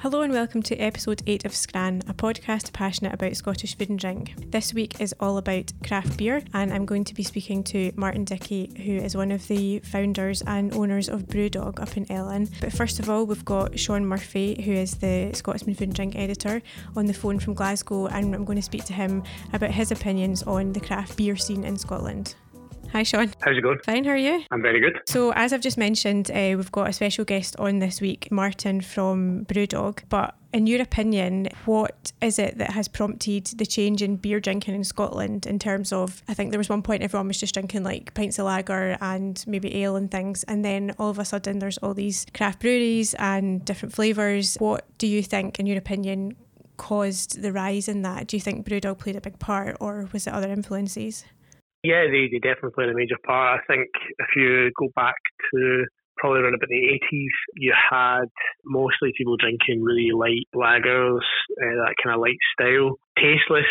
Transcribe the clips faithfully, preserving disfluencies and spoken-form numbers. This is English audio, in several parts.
Hello and welcome to episode eight of Scran, a podcast passionate about Scottish food and drink. This week is all about craft beer, and I'm going to be speaking to Martin Dickie, who is one of the founders and owners of BrewDog up in Ellon. But first of all, we've got Sean Murphy, who is the Scotsman Food and Drink editor, on the phone from Glasgow, and I'm going to speak to him about his opinions on the craft beer scene in Scotland. Hi Sean. How's it going? Fine, how are you? I'm very good. So as I've just mentioned, uh, we've got a special guest on this week, Martin from BrewDog. But in your opinion, what is it that has prompted the change in beer drinking in Scotland in terms of, I think there was one point everyone was just drinking like pints of lager and maybe ale and things, and then all of a sudden there's all these craft breweries and different flavours. What do you think, in your opinion, caused the rise in that? Do you think BrewDog played a big part, or was it other influences? Yeah, they, they definitely played a major part. I think if you go back to probably around about the eighties, you had mostly people drinking really light lagers, uh, that kind of light style. Tasteless,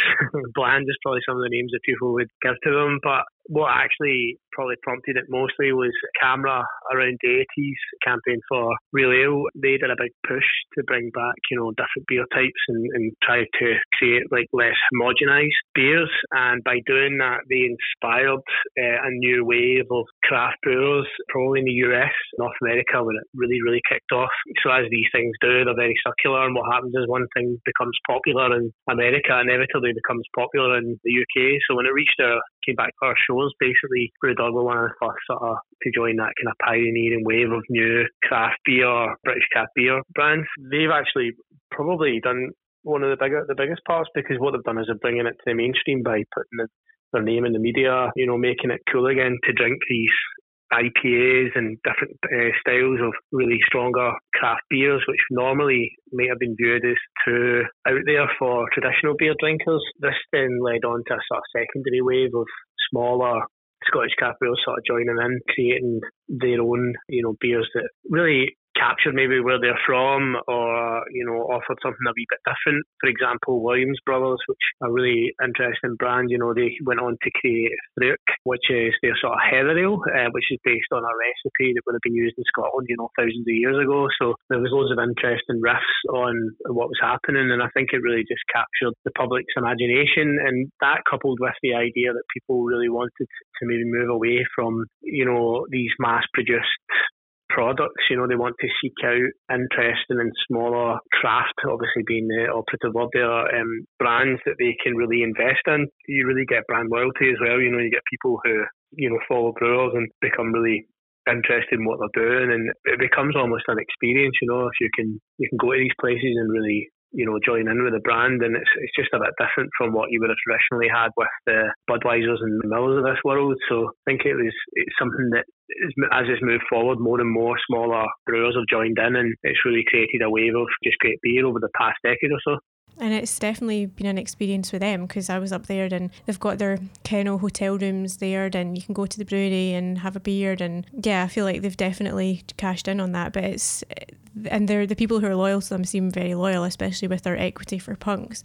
bland is probably some of the names that people would give to them. But what actually probably prompted it mostly was CAMRA around the eighties, campaign for real ale. They did a big push to bring back, you know, different beer types and, and try to create like less homogenized beers. And by doing that, they inspired uh, a new wave of craft brewers, probably in the U S, North America, when it really, really kicked off. So as these things do, they're very circular. And what happens is one thing becomes popular in America, inevitably becomes popular in the U K. So when it reached our, came back to our shores, basically BrewDog were one of the first sort of to join that kind of pioneering wave of new craft beer, British craft beer brands. They've actually probably done one of the bigger, the biggest parts, because what they've done is they're bringing it to the mainstream by putting the, their name in the media, you know, making it cool again to drink these I P As and different uh, styles of really stronger craft beers, which normally may have been viewed as too out there for traditional beer drinkers. This then led on to a sort of secondary wave of smaller Scottish craft brewers sort of joining in, creating their own, you know, beers that really captured maybe where they're from, or, you know, offered something a wee bit different. For example, Williams Brothers, which are a really interesting brand, you know, they went on to create Fruit, which is their sort of heather ale, uh, which is based on a recipe that would have been used in Scotland, you know, thousands of years ago. So there was loads of interesting riffs on what was happening, and I think it really just captured the public's imagination. And that, coupled with the idea that people really wanted to maybe move away from, you know, these mass-produced products, you know, they want to seek out interesting and smaller craft, obviously being the operative word there, um, brands that they can really invest in. You really get brand loyalty as well, you know, you get people who, you know, follow brewers and become really interested in what they're doing, and it becomes almost an experience, you know, if you can you can go to these places and really, you know, join in with a brand. And it's it's just a bit different from what you would have traditionally had with the Budweisers and the Millers of this world. So I think it was it's something that is, as it's moved forward, more and more smaller brewers have joined in, and it's really created a wave of just great beer over the past decade or so. And it's definitely been an experience with them, because I was up there and they've got their kennel hotel rooms there, and you can go to the brewery and have a beer, and yeah, I feel like they've definitely cashed in on that. But it's, and they're, the people who are loyal to them seem very loyal, especially with their Equity for Punks.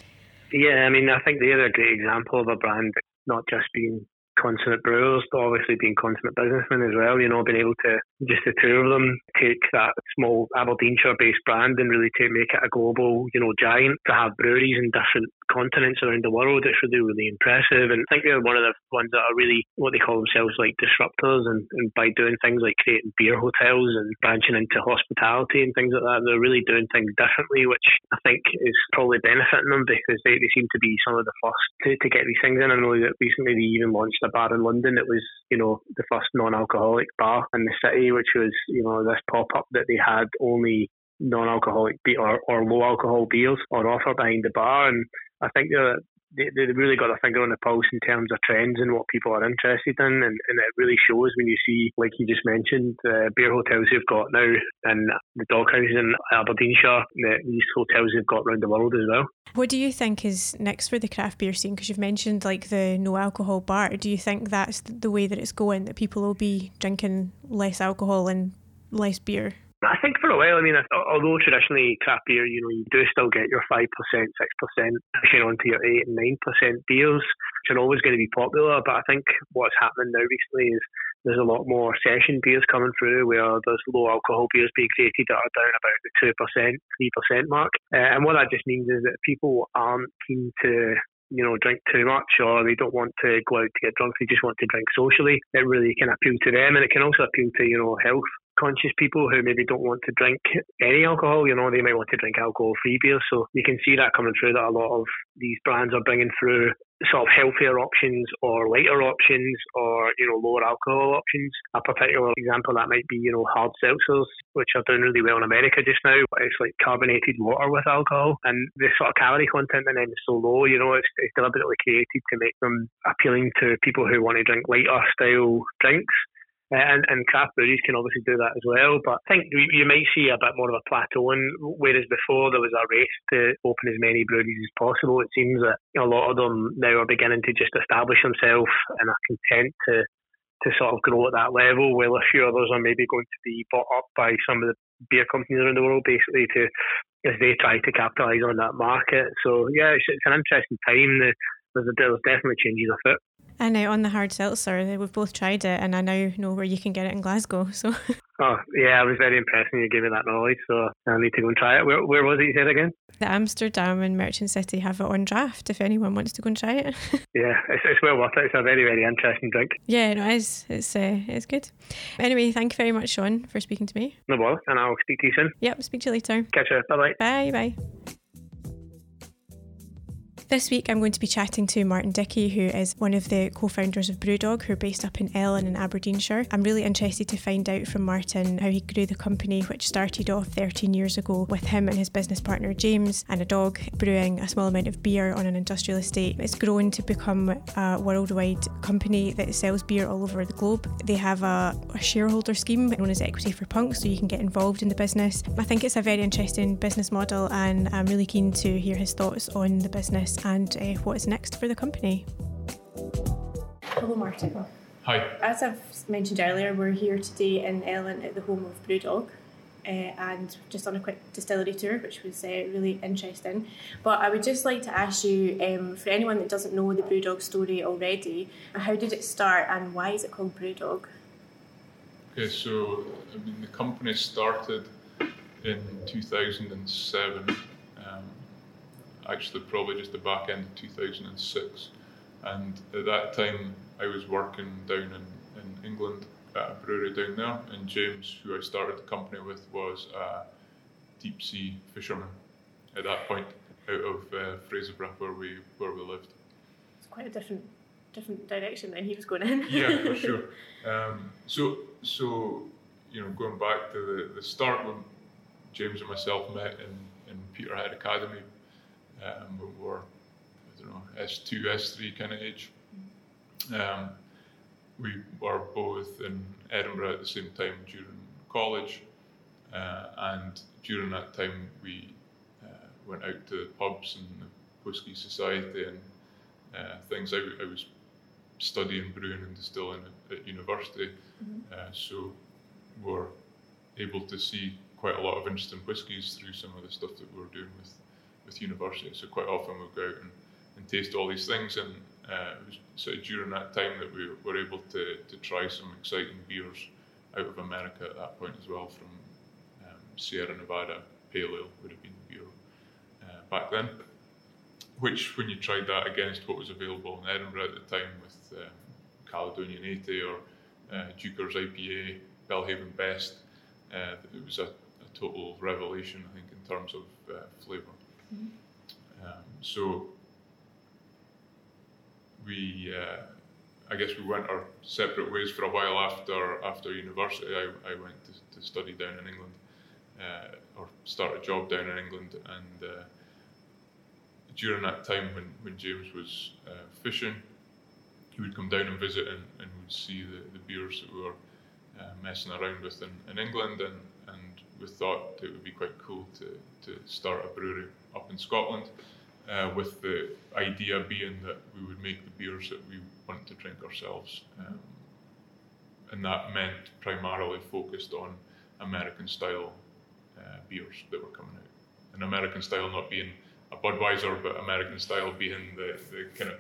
Yeah, I mean, I think they're a great example of a brand not just being consummate brewers, but obviously being consummate businessmen as well, you know, being able to, just the two of them, take that small Aberdeenshire based brand and really to make it a global, you know, giant, to have breweries in different continents around the world. It's really, really impressive. And I think they're one of the ones that are really what they call themselves like disruptors, and, and by doing things like creating beer hotels and branching into hospitality and things like that, they're really doing things differently, which I think is probably benefiting them, because they, they seem to be some of the first to, to get these things in. I know that recently they even launched a bar in London. It was, you know, the first non-alcoholic bar in the city, which was, you know, this pop-up that they had only non-alcoholic beer or, or low alcohol beers on offer behind the bar. And I think they're they, they really got their finger on the pulse in terms of trends and what people are interested in, and, and it really shows when you see, like you just mentioned, the beer hotels they've got now and the dog houses in Aberdeenshire, the, these hotels they've got around the world as well. What do you think is next for the craft beer scene? Because you've mentioned like the no alcohol bar. Do you think that's the way that it's going, that people will be drinking less alcohol and less beer? I think for a while, I mean, although traditionally craft beer, you know, you do still get your five percent, six percent pushing on to your eight and nine percent beers, which are always going to be popular. But I think what's happening now recently is there's a lot more session beers coming through where there's low alcohol beers being created that are down about the two percent, three percent mark. Uh, and what that just means is that people aren't keen to, you know, drink too much, or they don't want to go out to get drunk, they just want to drink socially. It really can appeal to them, and it can also appeal to, you know, health conscious people who maybe don't want to drink any alcohol. You know, they might want to drink alcohol-free beer. So you can see that coming through, that a lot of these brands are bringing through sort of healthier options or lighter options or, you know, lower alcohol options. A particular example that might be, you know, hard seltzers, which are doing really well in America just now. It's like carbonated water with alcohol, and the sort of calorie content in them is so low, you know, it's, it's deliberately created to make them appealing to people who want to drink lighter style drinks. And, and craft breweries can obviously do that as well. But I think you might see a bit more of a plateauing, whereas before there was a race to open as many breweries as possible. It seems that a lot of them now are beginning to just establish themselves and are content to, to sort of grow at that level, while a few others are maybe going to be bought up by some of the beer companies around the world, basically, to as they try to capitalise on that market. So, yeah, it's, it's an interesting time. The, there's, a, there's definitely changes afoot. And now on the hard seltzer, we've both tried it, and I now know where you can get it in Glasgow. So. Oh, yeah, I was very impressed when you gave me that knowledge, so I need to go and try it. Where, where was it you said again? The Amsterdam and Merchant City have it on draft, if anyone wants to go and try it. Yeah, it's, it's well worth it. It's a very, very interesting drink. Yeah, no, it is. It's, uh, it's good. Anyway, thank you very much, Sean, for speaking to me. No bother, and I'll speak to you soon. Yep, speak to you later. Catch you. Bye-bye. Bye-bye. This week I'm going to be chatting to Martin Dickie, who is one of the co-founders of BrewDog, who are based up in Ellon in Aberdeenshire. I'm really interested to find out from Martin how he grew the company, which started off thirteen years ago with him and his business partner James and a dog, brewing a small amount of beer on an industrial estate. It's grown to become a worldwide company that sells beer all over the globe. They have a, a shareholder scheme known as Equity for Punks, so you can get involved in the business. I think it's a very interesting business model, and I'm really keen to hear his thoughts on the business and uh, what is next for the company. Hello, Martin. Hi. As I've mentioned earlier, we're here today in Ellon at the home of BrewDog, uh, and just on a quick distillery tour, which was uh, really interesting. But I would just like to ask you, um, for anyone that doesn't know the BrewDog story already, how did it start and why is it called BrewDog? Okay, so I mean, the company started in two thousand seven. Um, actually probably just the back end of two thousand six, and at that time I was working down in, in England at a brewery down there, and James, who I started the company with, was a deep sea fisherman at that point out of uh, Fraserburgh, where we where we lived. It's quite a different different direction than he was going in. Yeah, for sure. Um, so so you know, going back to the, the start, when James and myself met in, in Peterhead Academy. Um, we were, I don't know, S two, S three kind of age. Um, we were both in Edinburgh at the same time during college, uh, and during that time we uh, went out to the pubs and the Whisky Society and uh, things. I, I was studying brewing and distilling at, at university, mm-hmm. uh, so we were able to see quite a lot of interesting whiskies through some of the stuff that we were doing with with university. So quite often we'll go out and, and taste all these things, and uh, it was sort of during that time that we were able to, to try some exciting beers out of America at that point as well, from um, Sierra Nevada Pale Ale would have been the beer uh, back then, which when you tried that against what was available in Edinburgh at the time with um, Caledonian eighty or uh, Dukers I P A, Belhaven Best, uh, it was a, a total revelation, I think, in terms of uh, flavour. Um, so we, uh, I guess we went our separate ways for a while after after university. I, I went to, to study down in England, uh, or start a job down in England, and uh, during that time when, when James was uh, fishing, he would come down and visit and, and would see the, the beers that we were uh, messing around with in, in England, and, and we thought it would be quite cool to, to start a brewery up in Scotland, uh, with the idea being that we would make the beers that we want to drink ourselves. Um, and that meant primarily focused on American-style uh, beers that were coming out. And American-style not being a Budweiser, but American-style being the, the kind of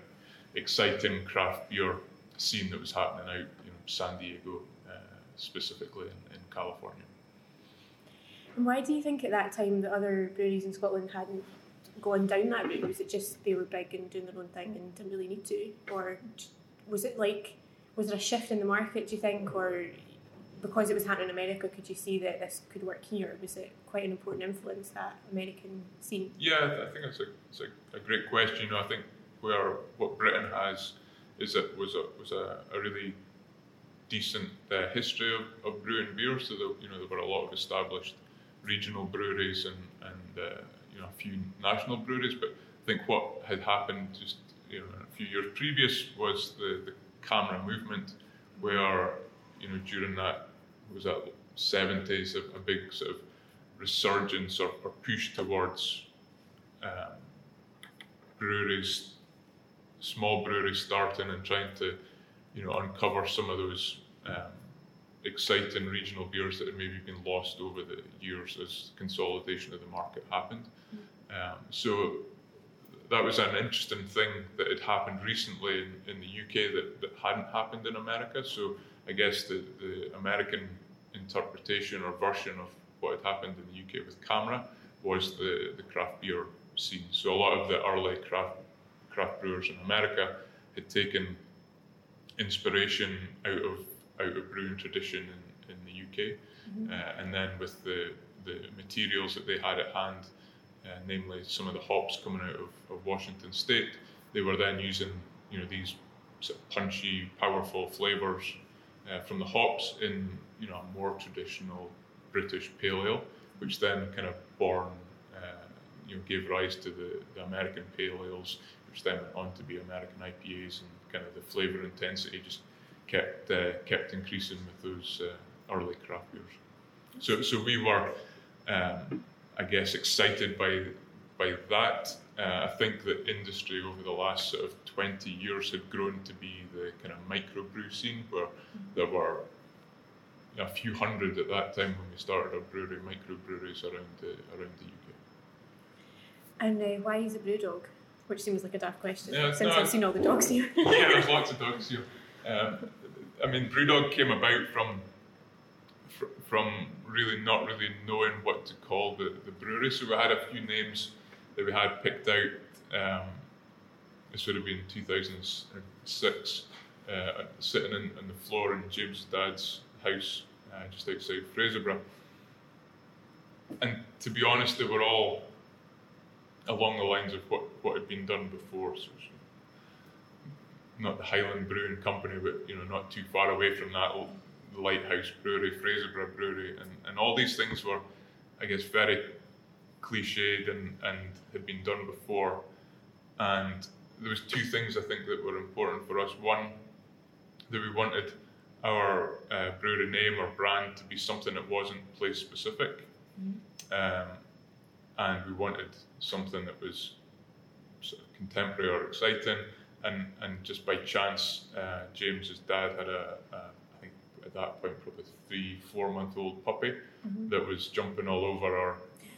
exciting craft beer scene that was happening out in San Diego, uh, specifically in, in California. And why do you think at that time the other breweries in Scotland hadn't gone down that route? Was it just they were big and doing their own thing and didn't really need to? Or was it like, was there a shift in the market, do you think? Or because it was happening in America, could you see that this could work here? Was it quite an important influence, that American scene? Yeah, I think it's a, it's a, a great question. You know, I think where what Britain has is it was a was a, a really decent uh, history of, of brewing beer. So there, you know, there were a lot of established regional breweries and and uh, you know, a few national breweries. But I think what had happened just, you know, a few years previous was the, the CAMRA movement, where, you know, during that was that seventies a, a big sort of resurgence or, or push towards um, breweries, small breweries starting and trying to, you know, uncover some of those um, exciting regional beers that had maybe been lost over the years as consolidation of the market happened. Um, so that was an interesting thing that had happened recently in, in the U K that, that hadn't happened in America. So I guess the, the American interpretation or version of what had happened in the U K with CAMRA was the, the craft beer scene. So a lot of the early craft craft brewers in America had taken inspiration out of out of brewing tradition in, in the U K, mm-hmm. uh, and then with the the materials that they had at hand, uh, namely some of the hops coming out of, of Washington State, they were then using, you know, these sort of punchy, powerful flavors uh, from the hops in, you know, a more traditional British pale ale, which then kind of born You know, gave rise to the, the American pale ales, which then went on to be American I P As, and kind of the flavour intensity just kept uh, kept increasing with those uh, early craft beers. So, so we were, um, I guess, excited by by that. Uh, I think that industry over the last sort of twenty years had grown to be the kind of microbrew scene, where there were a few hundred at that time when we started our brewery, microbreweries around the, around the U K. And uh, why is it BrewDog? Which seems like a daft question, yeah, since no, I've seen all the dogs here. Yeah, there's lots of dogs here. Um, I mean, BrewDog came about from fr- from really not really knowing what to call the, the brewery. So we had a few names that we had picked out. Um, this would have been two thousand six, uh, sitting in, on the floor in James' dad's house, uh, just outside Fraserburgh. And to be honest, they were all along the lines of what, what had been done before. So, so not the Highland Brewing Company, but, you know, not too far away from that, Lighthouse Brewery, Fraserburgh Brewery, and, and all these things were, I guess, very cliched and, and had been done before. And there was two things I think that were important for us. One, that we wanted our uh, brewery name or brand to be something that wasn't place specific. Mm. Um, and we wanted something that was sort of contemporary or exciting, and, and just by chance, uh, James's dad had a, a, I think at that point, probably three, four month old puppy, mm-hmm. that was jumping all over our,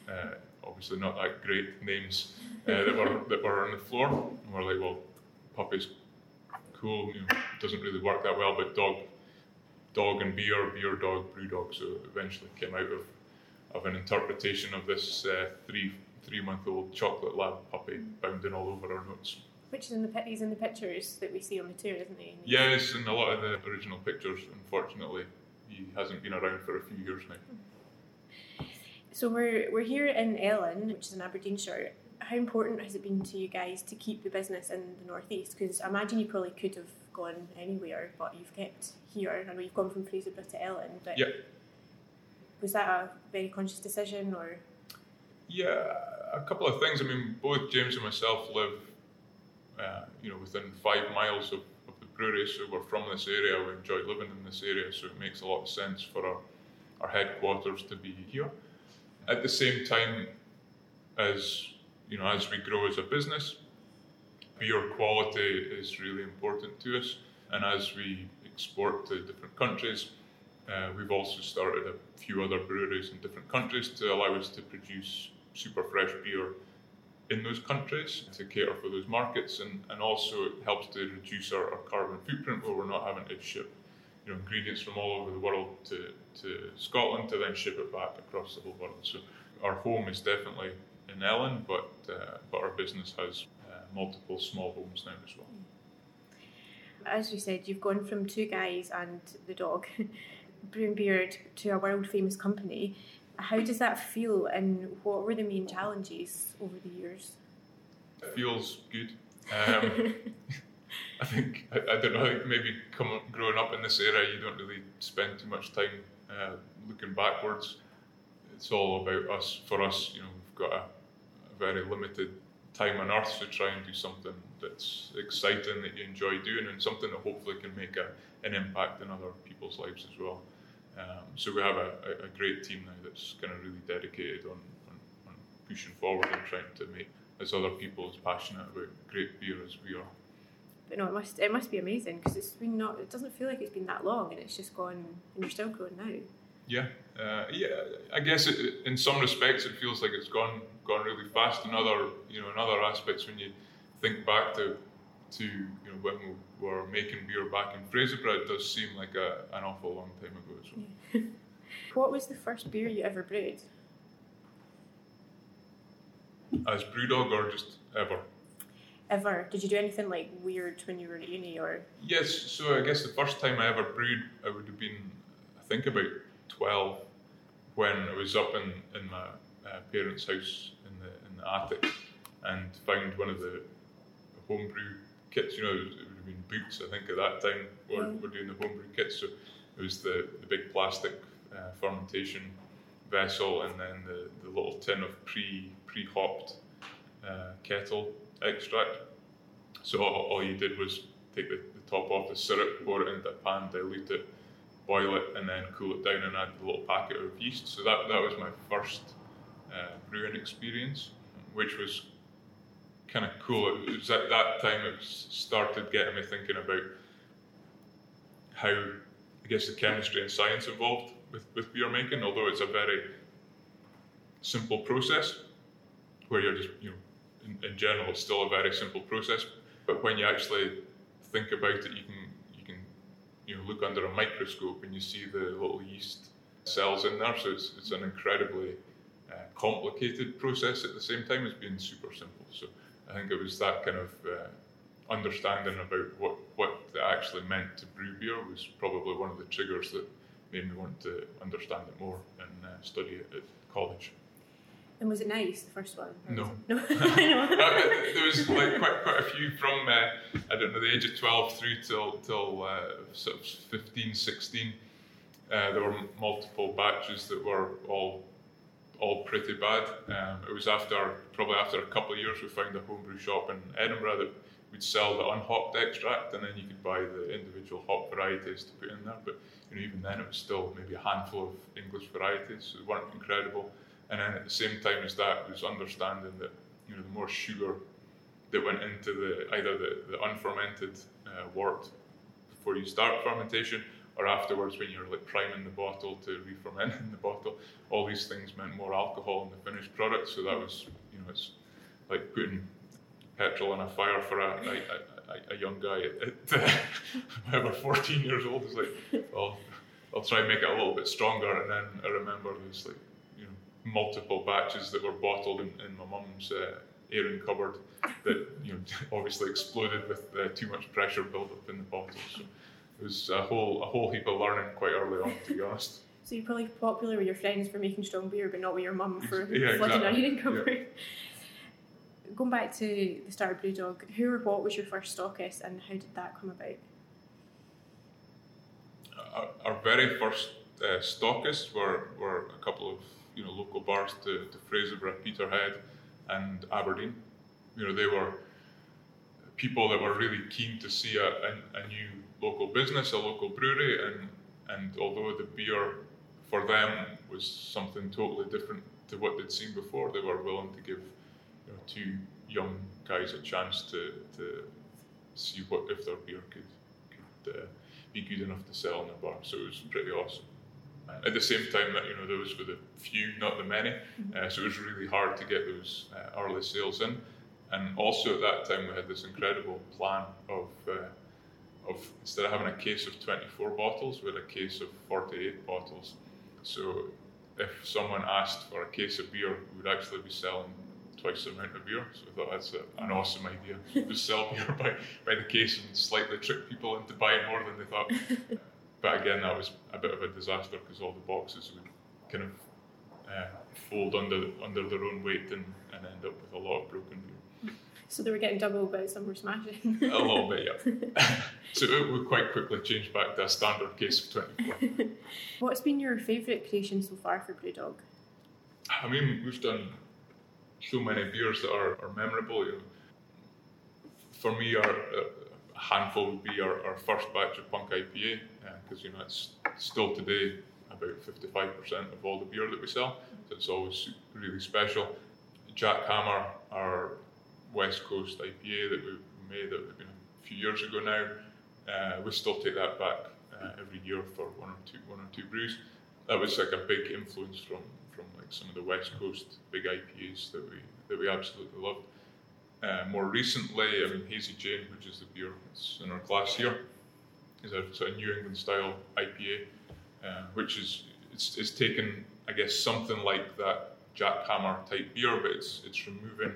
uh, obviously not that great names uh, that were that were on the floor, and we're like, well, puppy's cool, you know, doesn't really work that well, but dog, dog and beer, beer dog, brew dog, so it eventually came out of of an interpretation of this uh, three three-month-old chocolate lab puppy bounding all over our notes. Which is in the he's in the pictures that we see on the tour, isn't he? Yes, in a lot of the original pictures. Unfortunately, he hasn't been around for a few years now. So we're we're here in Ellon, which is in Aberdeenshire. How important has it been to you guys to keep the business in the northeast? Because I imagine you probably could have gone anywhere, but you've kept here. I know you've gone from Fraserburgh to Ellon, but yep. Was that a very conscious decision, or? Yeah, a couple of things. I mean, both James and myself live, uh, you know, within five miles of, of the brewery, so we're from this area. We enjoy living in this area, so it makes a lot of sense for our, our headquarters to be here. At the same time, as you know, as we grow as a business, beer quality is really important to us, and as we export to different countries, uh, we've also started a few other breweries in different countries to allow us to produce super fresh beer in those countries to cater for those markets, and, and also it helps to reduce our, our carbon footprint where we're not having to ship you know, ingredients from all over the world to, to Scotland to then ship it back across the whole world. So our home is definitely in Ellon, but, uh, but our business has uh, multiple small homes now as well. As you said, you've gone from two guys and the dog brewing beer to a world famous company. How does that feel, and what were the main challenges over the years? It feels good. Um, I think, I, I don't know, I think maybe come, growing up in this era, you don't really spend too much time uh, looking backwards. It's all about us. For us, you know, we've got a, a very limited time on earth, so try and do something that's exciting, that you enjoy doing, and something that hopefully can make a, an impact in other people's lives as well. Um, so we have a, a great team now that's kind of really dedicated on, on, on pushing forward and trying to make as other people as passionate about great beer as we are. But no, it must it must be amazing, because it's been not it doesn't feel like it's been that long, and it's just gone, and you're still going now. Yeah, uh, yeah. I guess it, in some respects it feels like it's gone gone really fast. In other, you know, in other aspects, when you think back to to you know when we were making beer back in Fraserburgh, it does seem like a, an awful long time ago as well. Yeah. What was the first beer you ever brewed? As BrewDog or just ever? Ever. Did you do anything like weird when you were at uni or? Yes, so I guess the first time I ever brewed, I would have been, I think about twelve, when I was up in, in my uh, parents' house in the, in the attic and found one of the homebrew kits. You know, it would have been Boots, I think, at that time, were, were doing the homebrew kits. So it was the, the big plastic uh, fermentation vessel, and then the, the little tin of pre, pre-hopped uh, kettle extract. So all, all you did was take the, the top off the syrup, pour it into a pan, dilute it, boil it, and then cool it down and add a little packet of yeast. So that, that was my first uh, brewing experience, which was kind of cool. It was at that time it started getting me thinking about how, I guess, the chemistry and science involved with, with beer making, although it's a very simple process where you're just, you know, in, in general it's still a very simple process, but when you actually think about it, you can, you can, you know, look under a microscope and you see the little yeast cells in there, so it's, it's an incredibly uh, complicated process at the same time as being super simple. So I think it was that kind of uh, understanding about what, what it actually meant to brew beer was probably one of the triggers that made me want to understand it more and uh, study it at college. And was it nice, the first one? No. No. no. There was like quite quite a few from, uh, I don't know, the age of twelve through till, till uh, sort of fifteen, sixteen. Uh, there were multiple batches that were all all pretty bad. Um, it was after, probably after a couple of years, we found a homebrew shop in Edinburgh that would sell the unhopped extract, and then you could buy the individual hop varieties to put in there. But you know, even then it was still maybe a handful of English varieties, so they weren't incredible. And then at the same time as that was understanding that, you know, the more sugar that went into the either the, the unfermented uh, wort before you start fermentation, or afterwards when you're like priming the bottle to re-ferment in the bottle, all these things meant more alcohol in the finished product. So that was, you know, it's like putting petrol on a fire for a, a, a, a young guy at, at uh, whatever, fourteen years old. It's like, well, I'll try and make it a little bit stronger. And then I remember there's like, you know, multiple batches that were bottled in, in my mum's uh, airing cupboard that, you know, obviously exploded with uh, too much pressure buildup in the bottle. So it was a whole a whole heap of learning quite early on, to be honest. So you're probably popular with your friends for making strong beer, but not with your mum for yeah, flooding an iron cupboard. Yeah. Going back to the start of BrewDog, who or what was your first stockist, and how did that come about? Our, our very first uh, stockists were, were a couple of, you know, local bars to, to Fraserburgh, Peterhead, and Aberdeen. You know, they were people that were really keen to see a, a, a new local business, a local brewery, and and although the beer for them was something totally different to what they'd seen before, they were willing to give, you know, two young guys a chance to, to see what if their beer could, could uh, be good enough to sell in a bar. So it was pretty awesome. At the same time, that, you know, those were the few, not the many, uh, so it was really hard to get those uh, early sales in. And also at that time, we had this incredible plan of, uh, of instead of having a case of twenty-four bottles, we had a case of forty-eight bottles. So if someone asked for a case of beer, we would actually be selling twice the amount of beer. So I thought that's a, an awesome idea, to sell beer by, by the case and slightly trick people into buying more than they thought. But again, that was a bit of a disaster because all the boxes would kind of uh, fold under under their own weight and, and end up with a lot of broken beer. So they were getting double, but some were smashing. A little bit, yeah. So it would quite quickly change back to a standard case of twenty-four. What's been your favourite creation so far for BrewDog? I mean, we've done so many beers that are, are memorable. You know, for me, our uh, handful would be our, our first batch of Punk I P A, because uh, you know it's still today about fifty-five percent of all the beer that we sell, so it's always really special. Jack Hammer, our West Coast I P A that we made that was, you know, a few years ago now, uh, we still take that back uh, every year for one or two one or two brews. That was like a big influence from from like some of the West Coast big I P As that we that we absolutely loved. Uh, more recently, I mean, Hazy Jane, which is the beer that's in our glass here, is a sort of New England-style I P A, uh, which is it's, it's taken, I guess, something like that Jack Hammer type beer, but it's it's removing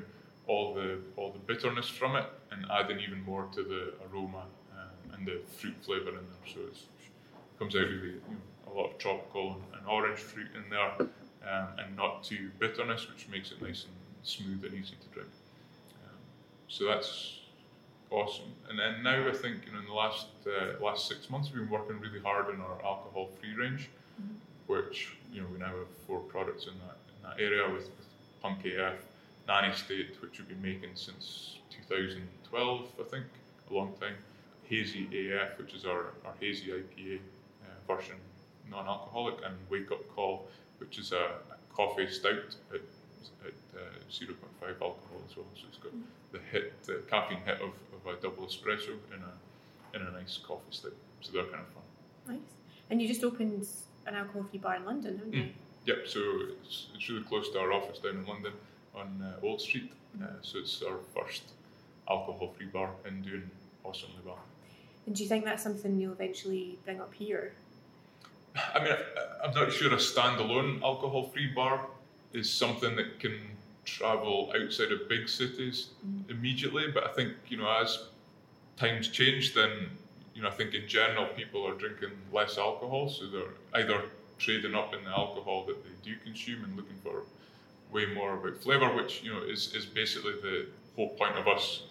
all the all the bitterness from it and adding even more to the aroma uh, and the fruit flavour in there. So it's, it comes out really, you know, a lot of tropical and orange fruit in there, um, and not too bitterness, which makes it nice and smooth and easy to drink. So that's awesome. And then now I think, you know, in the last uh, last six months we've been working really hard on our alcohol-free range, mm-hmm. which, you know, we now have four products in that in that area with, with Punk A F, Nanny State, which we've been making since two thousand twelve, I think, a long time. Hazy A F, which is our, our Hazy I P A uh, version, non-alcoholic, and Wake Up Call, which is a, a coffee stout at, at uh, zero point five alcohol as well. So it's got the hit, the caffeine hit of, of a double espresso in a in a nice coffee stick. So they're kind of fun. Nice. And you just opened an alcohol-free bar in London, haven't you? Mm. Yep. So it's, it's really close to our office down in London on uh, Old Street. Mm. Uh, so it's our first alcohol-free bar and doing awesomely well. And do you think that's something you'll eventually bring up here? I mean, I, I'm not sure a standalone alcohol-free bar is something that can travel outside of big cities mm. immediately, but I think, you know, as times change, then, you know, I think in general people are drinking less alcohol, so they're either trading up in the alcohol that they do consume and looking for way more about flavour, which, you know, is, is basically the whole point of us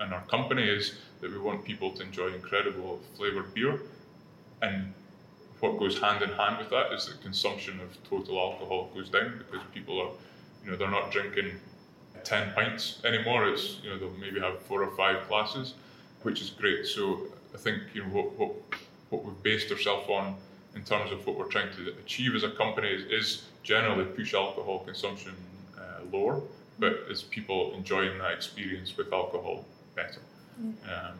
and our company, is that we want people to enjoy incredible flavoured beer. And what goes hand in hand with that is that consumption of total alcohol goes down, because people are, you know, they're not drinking ten pints anymore. It's, you know, they'll maybe have four or five glasses, which is great. So I think, you know, what what, what we've based ourselves on in terms of what we're trying to achieve as a company is, is generally push alcohol consumption uh, lower, but it's people enjoying that experience with alcohol better, um,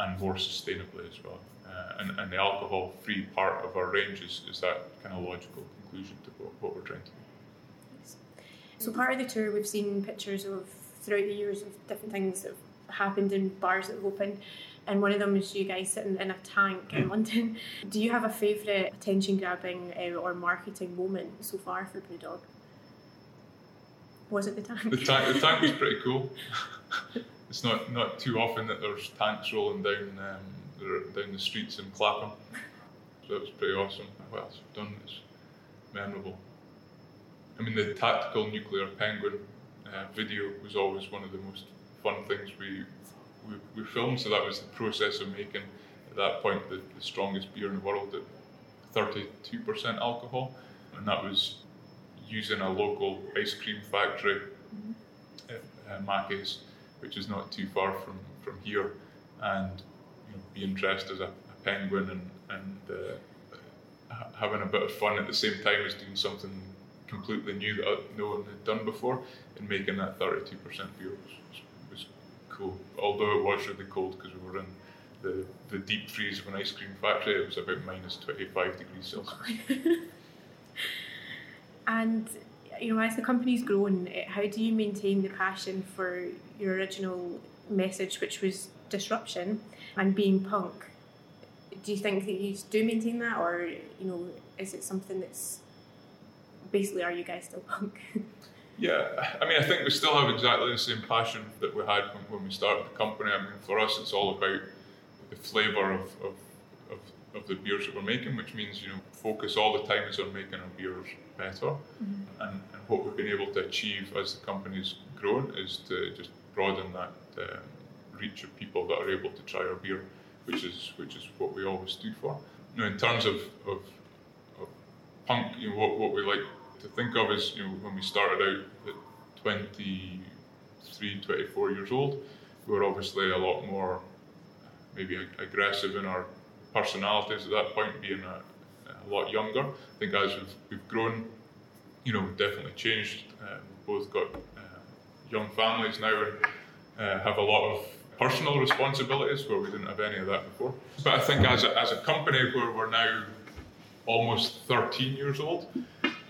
and more sustainably as well. Uh, and, and the alcohol-free part of our range is, is that kind of logical conclusion to what, what we're trying to do. So part of the tour, we've seen pictures of throughout the years of different things that have happened in bars that have opened, and one of them is you guys sitting in a tank mm. in London. Do you have a favourite attention-grabbing uh, or marketing moment so far for BrewDog? Was it the tank? The tank, the tank was pretty cool. It's not, not too often that there's tanks rolling down um, down the streets in Clapham, so that was pretty awesome. What else we've done is memorable. I mean, the Tactical Nuclear Penguin uh, video was always one of the most fun things we we, we filmed, so that was the process of making, at that point, the, the strongest beer in the world at thirty-two percent alcohol, and that was using a local ice cream factory mm-hmm. uh, Mackey's, which is not too far from, from here, and you know, being dressed as a, a penguin and, and uh, ha- having a bit of fun at the same time as doing something completely new that no one had done before, and making that thirty-two percent beer was, was cool. Although it was really cold because we were in the, the deep freeze of an ice cream factory, it was about minus twenty-five degrees Celsius. And you know, as the company's grown, how do you maintain the passion for your original message, which was disruption and being punk? Do you think that you do maintain that, or you know, is it something that's basically, are you guys still punk? Yeah, I mean, I think we still have exactly the same passion that we had when, when we started the company. I mean, for us, it's all about the flavour of, of of of the beers that we're making, which means, you know, focus all the time is on making our beers better. Mm-hmm. And, and what we've been able to achieve as the company's grown is to just broaden that um, reach of people that are able to try our beer, which is which is what we always stood for. Now, in terms of of punk, you know, what, what we like to think of is, you know, when we started out at twenty-three, twenty-four years old, we were obviously a lot more maybe aggressive in our personalities at that point, being a, a lot younger. I think as we've, we've grown, you know, we've definitely changed. Uh, we've both got uh, young families now and uh, have a lot of personal responsibilities where we didn't have any of that before. But I think as a, as a company where we're now almost thirteen years old,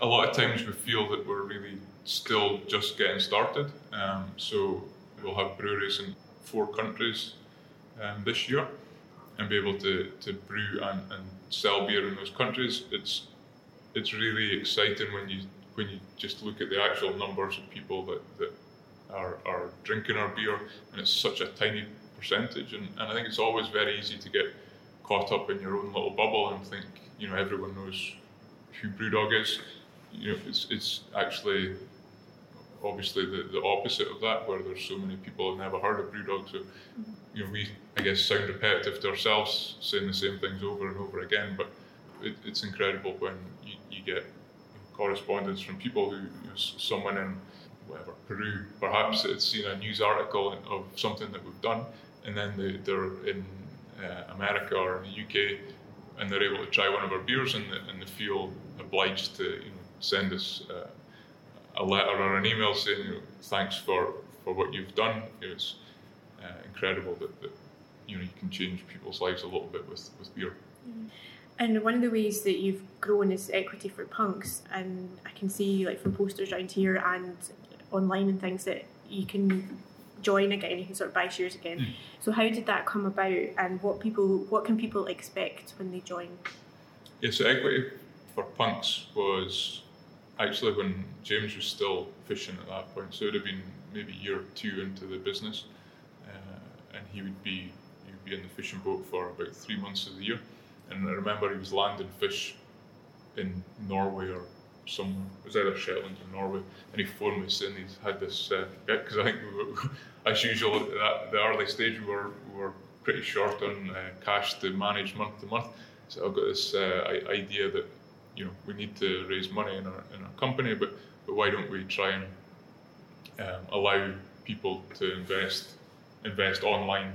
a lot of times we feel that we're really still just getting started. Um, so we'll have breweries in four countries um, this year and be able to, to brew and, and sell beer in those countries. It's it's really exciting when you when you just look at the actual numbers of people that, that are, are drinking our beer, and it's such a tiny percentage. And, and I think it's always very easy to get caught up in your own little bubble and think, you know, everyone knows who BrewDog is. You know, it's it's actually obviously the, the opposite of that, where there's so many people who've never heard of BrewDog. So, you know, we, I guess, sound repetitive to ourselves, saying the same things over and over again, but it, it's incredible when you, you get correspondence from people who, you know, someone in, whatever, Peru, perhaps, had seen a news article of something that we've done, and then they, they're in uh, America or the U K, and they're able to try one of our beers, and, and they feel obliged to, you know, send us uh, a letter or an email saying, you know, thanks for, for what you've done. It's uh, incredible that, that you know, you can change people's lives a little bit with, with beer. And one of the ways that you've grown is Equity for Punks, and I can see, like, from posters around here and online and things, that you can join again, you can sort of buy shares again. Mm. So how did that come about, and what people, what can people expect when they join? Yeah, so Equity for Punks was actually when James was still fishing at that point, so it would have been maybe year two into the business, uh, and he would be he would be in the fishing boat for about three months of the year, and I remember he was landing fish in Norway or somewhere. It was either Shetland or Norway, and he phoned me saying he's had this, because uh, I think we were, as usual at that, the early stage, we were, we were pretty short on uh, cash to manage month to month. So I've got this uh, idea that, you know, we need to raise money in our, in our company, but, but why don't we try and um, allow people to invest invest online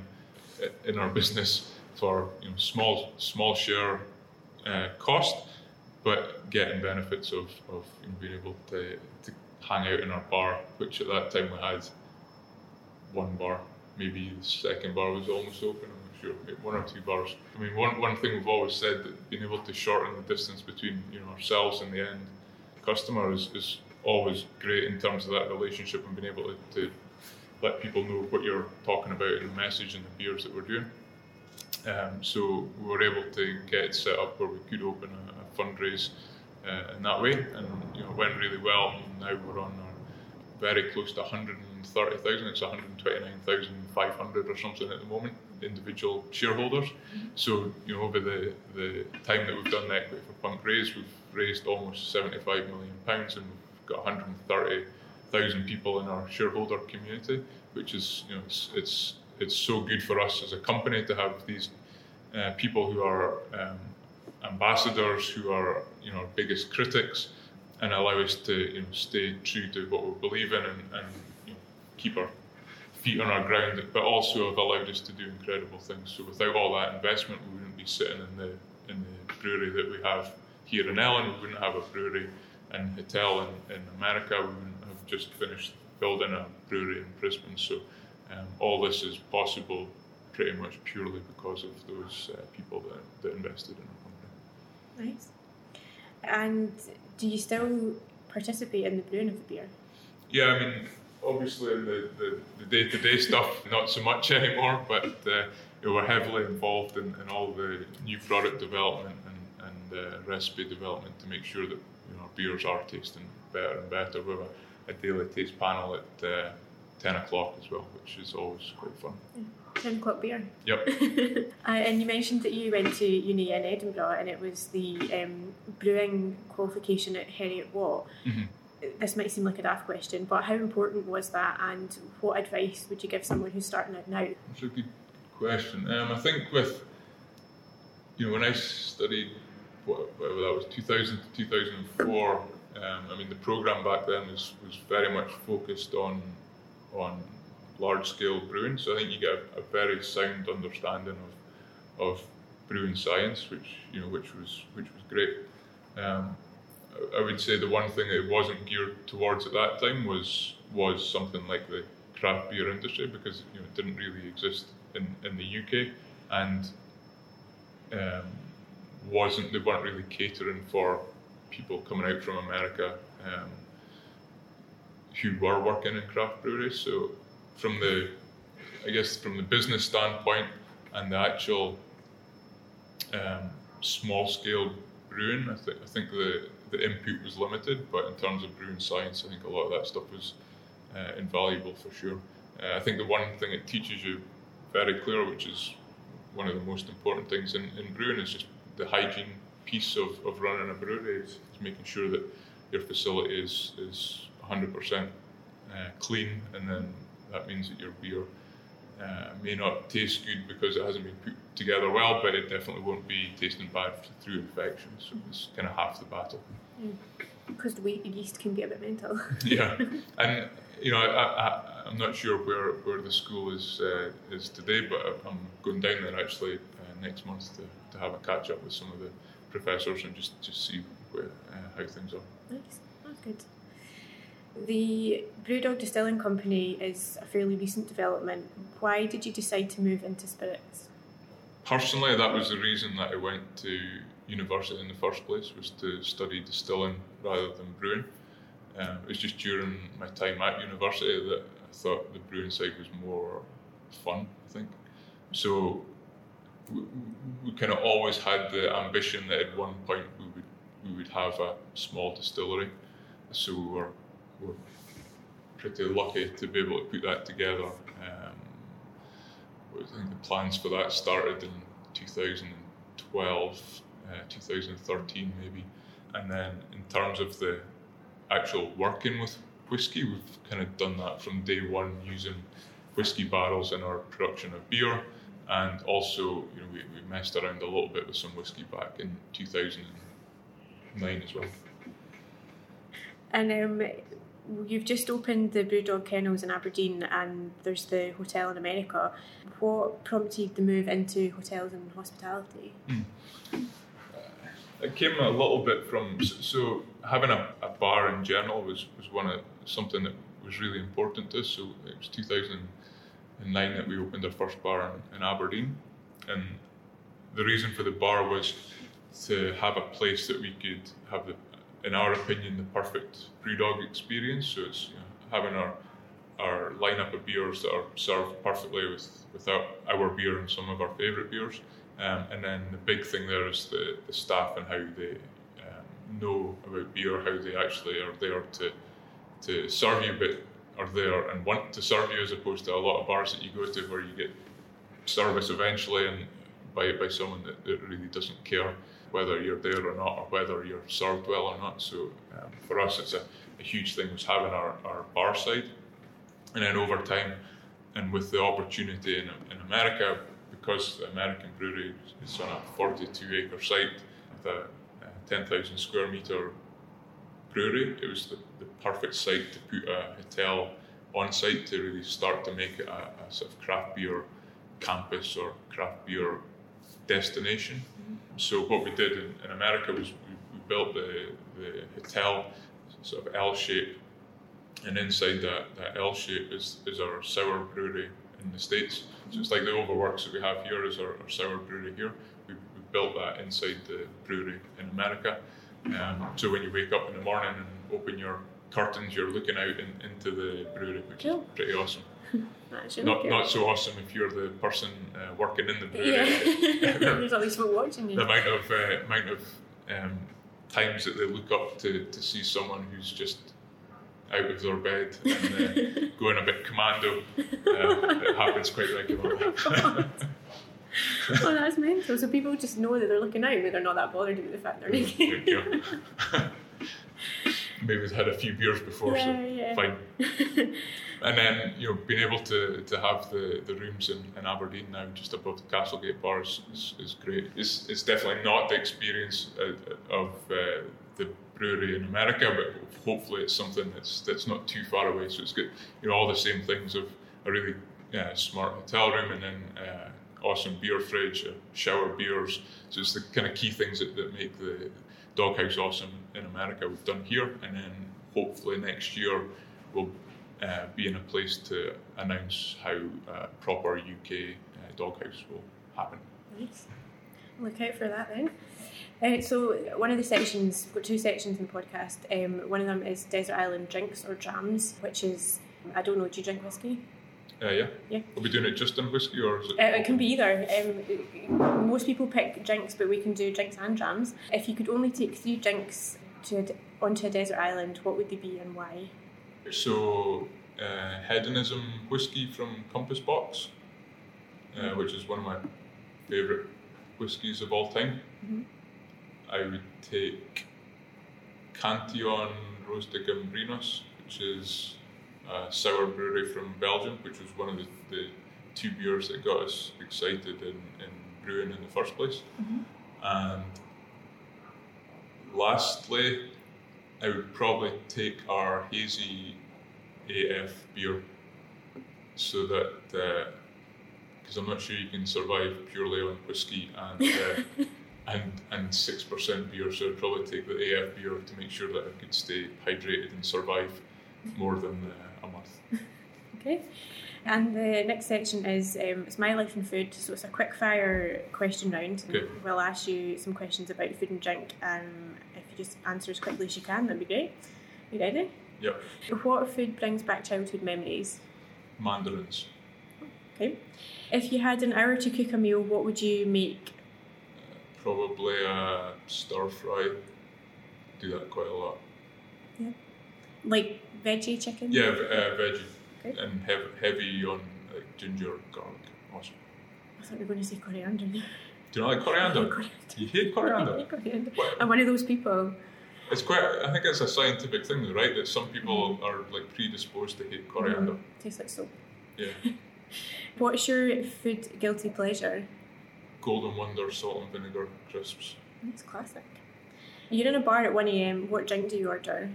in our business for, you know, small small share uh, cost, but getting benefits of, of being able to, to hang out in our bar, which at that time we had one bar. Maybe the second bar was almost open, I'm sure, one or two bars. I mean, one, one thing we've always said, that being able to shorten the distance between, you know, ourselves and the end customer is, is always great in terms of that relationship and being able to, to let people know what you're talking about and the message and the beers that we're doing. Um, so we were able to get set up where we could open a, a fundraise uh, in that way, and you know, went really well. And now we're on our very close to one hundred thirty thousand. It's one hundred twenty-nine thousand five hundred or something at the moment, individual shareholders. So you know, over the, the time that we've done the Equity for Punk raise, we've raised almost seventy-five million pounds, and we've got one hundred thirty thousand people in our shareholder community, which is, you know, it's, it's it's so good for us as a company to have these uh, people who are um, ambassadors, who are, you know, our biggest critics, and allow us to, you know, stay true to what we believe in and, and you know, keep our feet on our ground, but also have allowed us to do incredible things. So without all that investment, we wouldn't be sitting in the in the brewery that we have here in Ellon. We wouldn't have a brewery and hotel in, in America. We wouldn't have just finished building a brewery in Brisbane. So um, all this is possible pretty much purely because of those uh, people that, that invested in our company. Nice. And do you still participate in the brewing of the beer? Yeah, I mean, obviously in the, the, the day-to-day stuff, not so much anymore, but uh, you know, we're heavily involved in, in all the new product development and, and uh, recipe development to make sure that, you know, our beers are tasting better and better. We have a, a daily taste panel at uh, ten o'clock as well, which is always quite fun. Yeah. ten o'clock beer. Yep. uh, and you mentioned that you went to uni in Edinburgh and it was the um, brewing qualification at Heriot-Watt. Mm-hmm. This might seem like a daft question, but how important was that and what advice would you give someone who's starting out now? That's a good question. Um, I think with, you know, when I studied, what, whatever that was, two thousand to two thousand four, um, I mean, the programme back then was, was very much focused on on large-scale brewing, so I think you get a, a very sound understanding of of brewing science, which, you know, which was which was great. Um, I would say the one thing that it wasn't geared towards at that time was was something like the craft beer industry, because, you know, it didn't really exist in, in the U K, and um, wasn't they weren't really catering for people coming out from America um, who were working in craft breweries. So from the, I guess from the business standpoint and the actual um, small-scale brewing, I think I think the the input was limited, but in terms of brewing science, I think a lot of that stuff was uh, invaluable for sure. Uh, I think the one thing it teaches you very clear, which is one of the most important things in, in brewing, is just the hygiene piece of, of running a brewery. It's making sure that your facility is, is one hundred percent uh, clean, and then that means that your beer uh, may not taste good because it hasn't been put together well, but it definitely won't be tasting bad through infection. So it's kind of half the battle. Because mm. the wheat and yeast can be a bit mental. Yeah, and you know, I, I, I'm not sure where, where the school is uh, is today, but I'm going down there actually uh, next month to, to have a catch up with some of the professors and just, just see where, uh, how things are. Nice, that's good. The BrewDog Distilling Company is a fairly recent development. Why did you decide to move into spirits? Personally, that was the reason that I went to university in the first place, was to study distilling rather than brewing. Um, it was just during my time at university that I thought the brewing side was more fun, I think. So we, we kind of always had the ambition that at one point we would we would have a small distillery. So we were We're pretty lucky to be able to put that together. Um, I think the plans for that started in two thousand twelve, uh, two thousand thirteen maybe. And then in terms of the actual working with whiskey, we've kind of done that from day one, using whiskey barrels in our production of beer. And also, you know, we, we messed around a little bit with some whiskey back in two thousand nine as well. And um, you've just opened the BrewDog Kennels in Aberdeen, and there's the hotel in America. What prompted the move into hotels and hospitality? Mm. It came a little bit from, so having a, a bar in general was, was one of something that was really important to us. So it was two thousand nine that we opened our first bar in, in Aberdeen, and the reason for the bar was to have a place that we could have the, in our opinion, the perfect BrewDog experience. So it's, you know, having our our lineup of beers that are served perfectly with, with our, our beer and some of our favourite beers. Um, and then the big thing there is the, the staff and how they um, know about beer, how they actually are there to to serve you, but are there and want to serve you, as opposed to a lot of bars that you go to where you get service eventually and by by someone that, that really doesn't care whether you're there or not, or whether you're served well or not. So um, for us, it's a, a huge thing was having our, our bar side. And then over time, and with the opportunity in, in America, because the American brewery is on a forty-two acre site with a, a ten thousand square meter brewery, it was the, the perfect site to put a hotel on site to really start to make it a, a sort of craft beer campus or craft beer destination. Mm-hmm. So what we did in, in America was we, we built the, the hotel sort of L shape, and inside that, that L shape is, is our sour brewery in the States. So it's like the overworks that we have here is our, our sour brewery here. We, we built that inside the brewery in America. Um, so when you wake up in the morning and open your curtains, you're looking out in, into the brewery, which cool. is pretty awesome. Not not so awesome if you're the person uh, working in the brewery. Yeah. There's always people watching you. The amount of uh, amount of um, times that they look up to, to see someone who's just out of their bed and uh, going a bit commando. Uh, it happens quite regularly. Oh, that's mental. So people just know that they're looking out, but they're not that bothered about the fact they're naked. Maybe they've had a few beers before, yeah, so yeah. fine. And then, you know, being able to, to have the, the rooms in, in Aberdeen now just above the Castlegate bar is, is, is great. It's it's definitely not the experience uh, of uh, the brewery in America, but hopefully it's something that's that's not too far away. So it's good, you know, all the same things of a really uh, smart hotel room and then uh, awesome beer fridge, uh, shower beers. So it's the kind of key things that, that make the Doghouse awesome in America we've done here, and then hopefully next year we'll uh, be in a place to announce how uh, proper U K uh, Doghouse will happen. Nice. Look out for that then. Uh, so one of the sections, we've got two sections in the podcast. Um, one of them is Desert Island Drinks or Jams, which is, I don't know, do you drink whiskey? Uh, yeah. yeah. Are we doing it just in whiskey or is it? Uh, it can be either. Um, most people pick drinks, but we can do drinks and jams. If you could only take three drinks to ad- onto a desert island, what would they be and why? So, uh, Hedonism whiskey from Compass Box, uh, mm-hmm. which is one of my favourite whiskies of all time. Mm-hmm. I would take Cantillon Rooster, which is Uh, sour brewery from Belgium, which was one of the, the two beers that got us excited in, in brewing in the first place. Mm-hmm. And lastly, I would probably take our Hazy A F beer, so that because uh, I'm not sure you can survive purely on whiskey and uh, and and six percent beer, so I'd probably take the A F beer to make sure that I could stay hydrated and survive more than Uh, Okay, and the next section is um, it's my life and food, so it's a quick fire question round. Okay. We'll ask you some questions about food and drink, and if you just answer as quickly as you can, that'd be great. You ready? Yep. What food brings back childhood memories? Mandarins. Okay. If you had an hour to cook a meal, what would you make? Uh, probably a stir fry. Do that quite a lot. Yeah. Like veggie chicken? Yeah, uh, veggie. Okay. And hev- heavy on like ginger, garlic. Awesome. I thought you were going to say coriander. Do you not like coriander? I hate coriander. You hate coriander? I hate coriander. What? I'm one of those people. It's quite, I think it's a scientific thing though, right? That some people are like predisposed to hate coriander. Mm, tastes like soap. Yeah. What's your food guilty pleasure? Golden Wonder salt and vinegar crisps. That's classic. You're in a bar at one a.m. What drink do you order?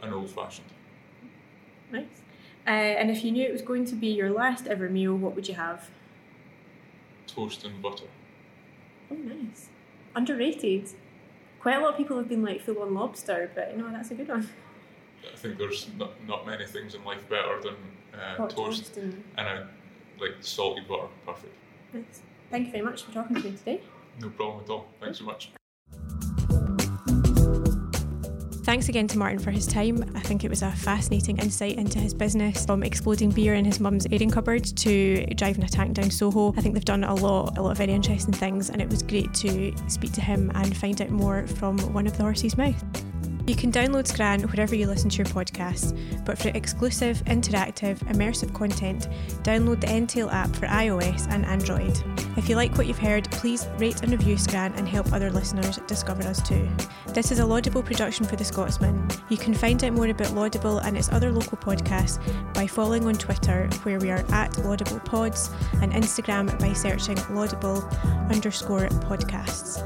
An old-fashioned. Nice. Uh, and if you knew it was going to be your last ever meal, what would you have? Toast and butter. Oh, nice. Underrated. Quite a lot of people have been like full-on lobster, but no, that's a good one. I think there's not, not many things in life better than uh, toast, toast and, and a like salty butter. Perfect. Nice. Thank you very much for talking to me today. No problem at all. Thanks so much. Thanks again to Martin for his time. I think it was a fascinating insight into his business, from exploding beer in his mum's airing cupboard to driving a tank down Soho. I think they've done a lot, a lot of very interesting things, and it was great to speak to him and find out more from one of the horse's mouth. You can download Scran wherever you listen to your podcasts, but for exclusive, interactive, immersive content, download the N T L app for iOS and Android. If you like what you've heard, please rate and review Scran and help other listeners discover us too. This is a Laudable production for The Scotsman. You can find out more about Laudable and its other local podcasts by following on Twitter, where we are at Laudable Pods, and Instagram by searching Laudable underscore podcasts.